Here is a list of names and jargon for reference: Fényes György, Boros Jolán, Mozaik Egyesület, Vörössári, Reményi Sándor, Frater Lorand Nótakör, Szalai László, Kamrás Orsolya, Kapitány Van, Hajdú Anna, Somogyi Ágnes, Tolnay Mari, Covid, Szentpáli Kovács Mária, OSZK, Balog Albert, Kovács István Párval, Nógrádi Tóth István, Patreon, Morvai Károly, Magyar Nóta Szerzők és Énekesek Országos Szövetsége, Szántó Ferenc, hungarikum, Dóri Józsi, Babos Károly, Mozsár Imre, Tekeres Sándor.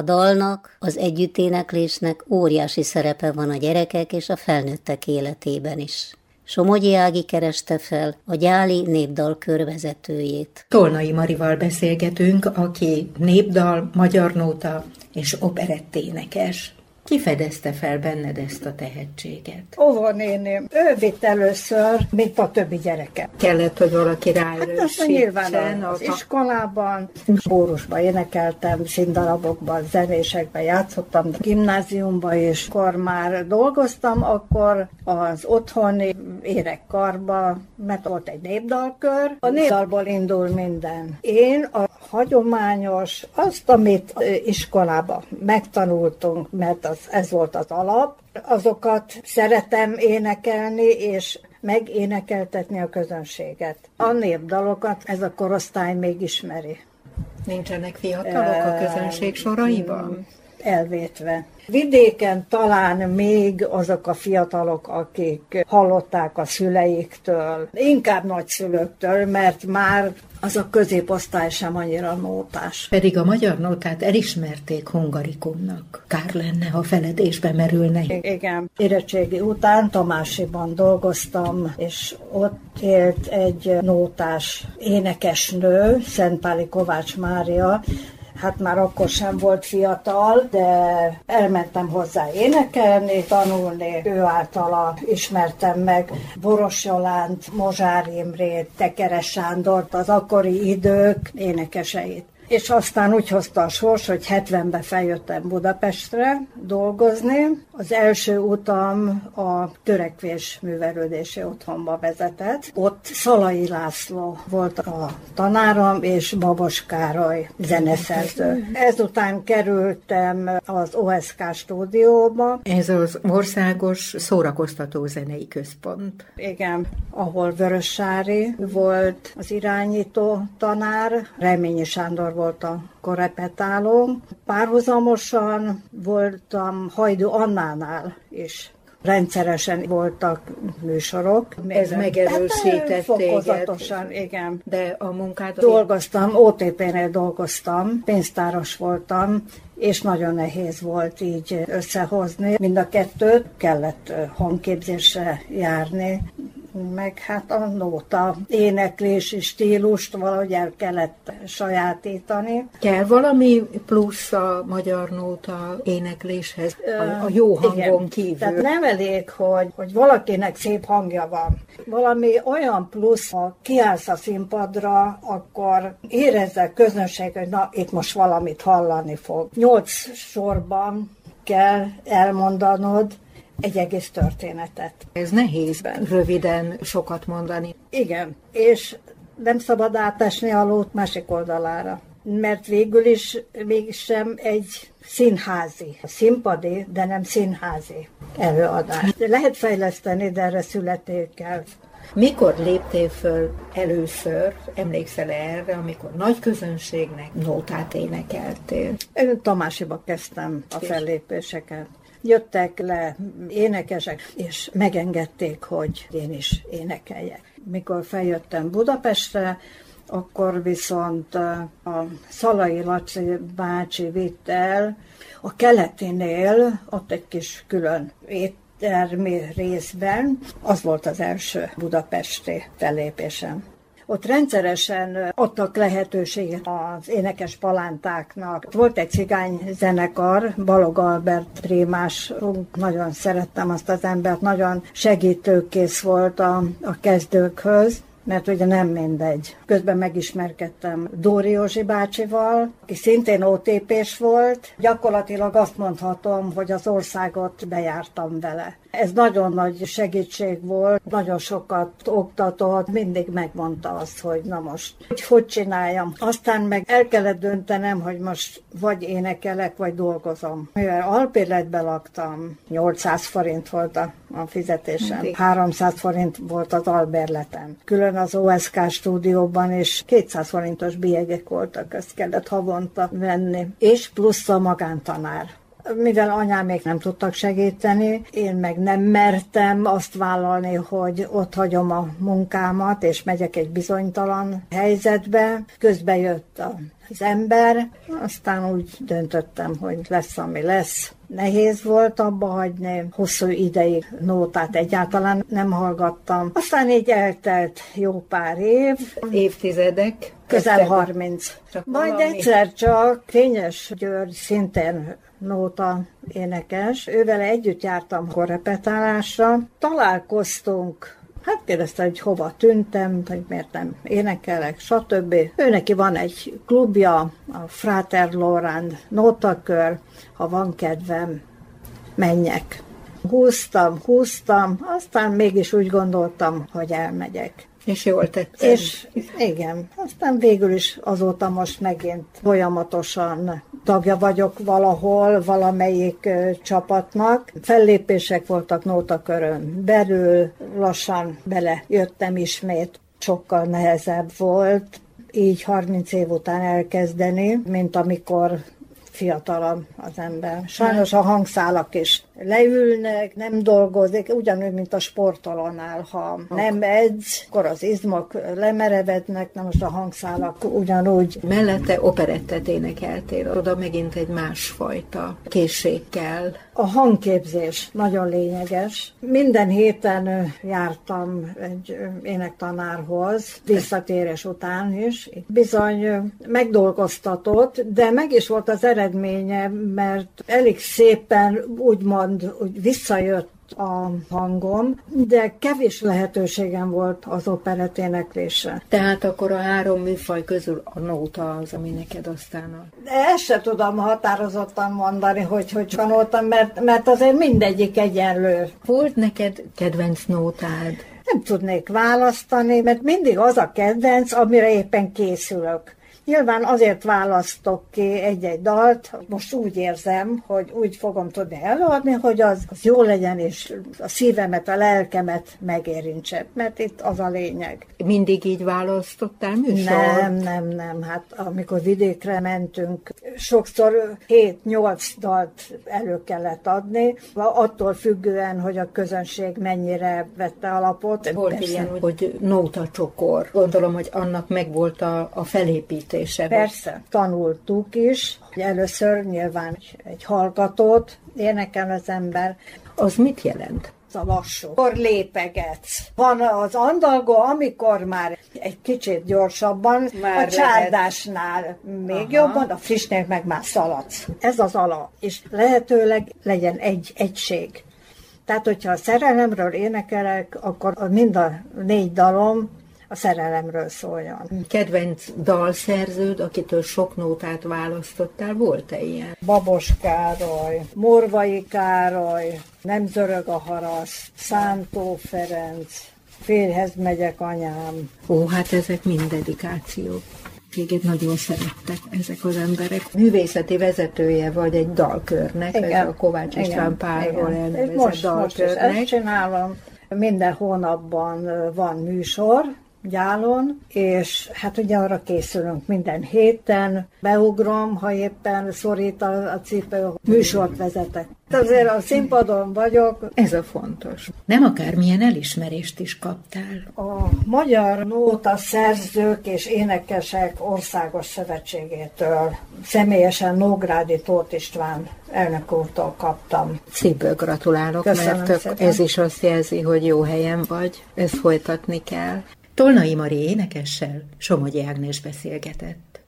A dalnak, az együtténeklésnek óriási szerepe van a gyerekek és a felnőttek életében is. Somogyi Ági kereste fel a gyáli népdalkör vezetőjét. Tolnay Marival beszélgetünk, aki népdal, magyar nóta és operetténekes. Ki fedezte fel benned ezt a tehetséget? Óvónéném. Ő vitt először, mint a többi gyereke. Kellett, hogy valaki ráerősítsen. Hát nyilván az iskolában, kórusban énekeltem, színdarabokban, zenésekben játszottam, gimnáziumban, és akkor már dolgoztam, akkor az otthoni énekkarba, mert volt egy népdalkör. A népdalból indul minden. Én a hagyományos, azt, amit iskolában megtanultunk, mert ez volt az alap. Azokat szeretem énekelni, és megénekeltetni a közönséget. A népdalokat ez a korosztály még ismeri. Nincsenek fiatalok a közönség soraiban? Elvétve. Vidéken talán még azok a fiatalok, akik hallották a szüleiktől, inkább nagyszülőktől, mert már az a középosztály sem annyira nótás. Pedig a magyar nótát elismerték hungarikumnak. Kár lenne, ha feledésbe merülne. Igen. Érettségi után Tamásiban dolgoztam, és ott élt egy nótás énekesnő, Szentpáli Kovács Mária. Hát már akkor sem volt fiatal, de elmentem hozzá énekelni, tanulni. Ő általa ismertem meg Boros Jolánt, Mozsár Imrét, Tekeres Sándort, az akkori idők énekeseit. És aztán úgy hozta a sors, hogy 70-ben feljöttem Budapestre dolgozni. Az első utam a törekvés művelődési otthonba vezetett. Ott Szalai László volt a tanárom, és Babos Károly zeneszerző. Ezután kerültem az OSZK stúdióba. Ez az Országos Szórakoztató Zenei Központ. Igen, ahol Vörössári volt az irányító tanár, Reményi Sándor volt a korepetálóm. Párhuzamosan voltam Hajdú Annánál is. Rendszeresen voltak műsorok. Ez megerősített fokozatosan, téged. Igen. De a munkád... Dolgoztam, OTP-nél dolgoztam, pénztáros voltam, és nagyon nehéz volt így összehozni. Mind a kettőt kellett hangképzésre járni, meg hát a nóta éneklési stílust valahogy el kellett sajátítani. Kell valami plusz a magyar nóta énekléshez, a jó hangon igen. Kívül? Tehát nem elég, hogy valakinek szép hangja van. Valami olyan plusz, ha kiállsz a színpadra, akkor érezze a közönség, hogy na, itt most valamit hallani fog. 8 sorban kell elmondanod egy egész történetet. Ez nehéz röviden sokat mondani. Igen, és nem szabad átesni a lót másik oldalára, mert végül is mégsem egy színházi, színpadi, de nem színházi előadás. Lehet fejleszteni, de erre születél kell. Mikor léptél föl először, emlékszel erre, amikor nagy közönségnek nótát énekeltél? Én Tamásiba kezdtem a fellépéseket. Jöttek le énekesek, és megengedték, hogy én is énekeljek. Mikor feljöttem Budapestre, akkor viszont a Szalai Laci bácsi vitt el a Keletinél, ott egy kis külön éttermi részben. Az volt az első budapesti fellépésem. Ott rendszeresen adtak lehetőséget az énekes palántáknak. Volt egy cigány zenekar, Balog Albert primás, nagyon szerettem azt az embert, nagyon segítőkész volt a kezdőkhöz, mert ugye nem mindegy. Közben megismerkedtem Dóri Józsi bácsival, aki szintén OTP-s volt. Gyakorlatilag azt mondhatom, hogy az országot bejártam vele. Ez nagyon nagy segítség volt, nagyon sokat oktatott, mindig megmondta azt, hogy na most, hogy csináljam. Aztán meg el kellett döntenem, hogy most vagy énekelek, vagy dolgozom. Mivel albérletben laktam, 800 forint volt a fizetésem, 300 forint volt az albérletem. Külön az OSK stúdióban, és 200 forintos bélyegek voltak, ezt kellett havonta venni, és plusz a magántanár. mivel anyám még nem tudtak segíteni, én meg nem mertem azt vállalni, hogy ott hagyom a munkámat, és megyek egy bizonytalan helyzetbe. Közbe jött az ember, aztán úgy döntöttem, hogy lesz, ami lesz. Nehéz volt abba hagyni, hosszú ideig nótát egyáltalán nem hallgattam. Aztán így eltelt jó pár év. Évtizedek. Közel 30. Majd egyszer csak Fényes György, szintén nóta énekes, ővel együtt jártam korrepetálásra, találkoztunk. Hát kérdezte, hogy hova tűntem, hogy miért nem énekelek, stb. Őneki van egy klubja, a Frater Lorand Nótakör, ha van kedvem, menjek. Húztam, aztán mégis úgy gondoltam, hogy elmegyek. És jól tettem. És igen, aztán végül is azóta most megint folyamatosan tagja vagyok valahol, valamelyik csapatnak. Fellépések voltak nótakörön belül, lassan belejöttem ismét. Sokkal nehezebb volt így 30 év után elkezdeni, mint amikor fiatalabb az ember. Sajnos a hangszálak is leülnek, nem dolgozik, ugyanúgy, mint a sportolónál, ha nem edz, akkor az izmok lemerevednek, na most a hangszálak ugyanúgy. Mellette operettet énekeltél, oda megint egy másfajta készség kell. A hangképzés nagyon lényeges. Minden héten jártam egy énektanárhoz, visszatérés után is. Bizony megdolgoztatott, de meg is volt az eredménye, mert elég szépen úgymond úgy visszajött a hangom, de kevés lehetőségem volt az operett éneklésre. Tehát akkor a három műfaj közül a nóta az, ami neked aztán a... De ezt se tudom határozottan mondani, hogy csak nóta, mert azért mindegyik egyenlő. Volt neked kedvenc nótád? Nem tudnék választani, mert mindig az a kedvenc, amire éppen készülök. Nyilván azért választok ki egy-egy dalt, most úgy érzem, hogy úgy fogom tudni előadni, hogy az jó legyen, és a szívemet, a lelkemet megérintse, mert itt az a lényeg. Mindig így választottál műsort? Nem. Hát amikor vidékre mentünk, sokszor 7-8 dalt elő kellett adni, attól függően, hogy a közönség mennyire vette alapot. Volt persze ilyen, hogy nótacsokor. Gondolom, hogy annak megvolt a felépítés. Persze, tanultuk is. Először nyilván egy hallgatót énekel az ember. Az mit jelent? A lassú. Akkor lépegetsz. Van az andalgó, amikor már egy kicsit gyorsabban, már a csárdásnál még jobban, a frissnél meg már szaladsz. Ez az ala, és lehetőleg legyen egy egység. Tehát, hogyha a szerelemről énekelek, akkor mind a 4 dalom a szerelemről szóljon. Kedvenc dalszerződ, akitől sok nótát választottál, volt-e ilyen? Babos Károly, Morvai Károly, Nem zörög a haraszt, Szántó Ferenc, Férjhez megyek anyám. Ó, hát ezek mind dedikációk. Téged nagyon szerettek ezek az emberek. Művészeti vezetője vagy egy dalkörnek, igen, ez a Kovács István Párval elnevezett dalkörnek. Most csinálom. Minden hónapban van műsor, gyálon, és hát ugye arra készülünk minden héten, beugrom, ha éppen szorít a cipő, műsort vezetek. Azért a színpadon vagyok. Ez a fontos. Nem akármilyen elismerést is kaptál. A Magyar Nóta Szerzők és Énekesek Országos Szövetségétől, személyesen Nógrádi Tóth István elnök úrtól kaptam. Szívből gratulálok. Köszönöm, mert ez is azt jelzi, hogy jó helyen vagy, ezt folytatni kell. Tolnay Mari énekessel Somogyi Ágnes beszélgetett.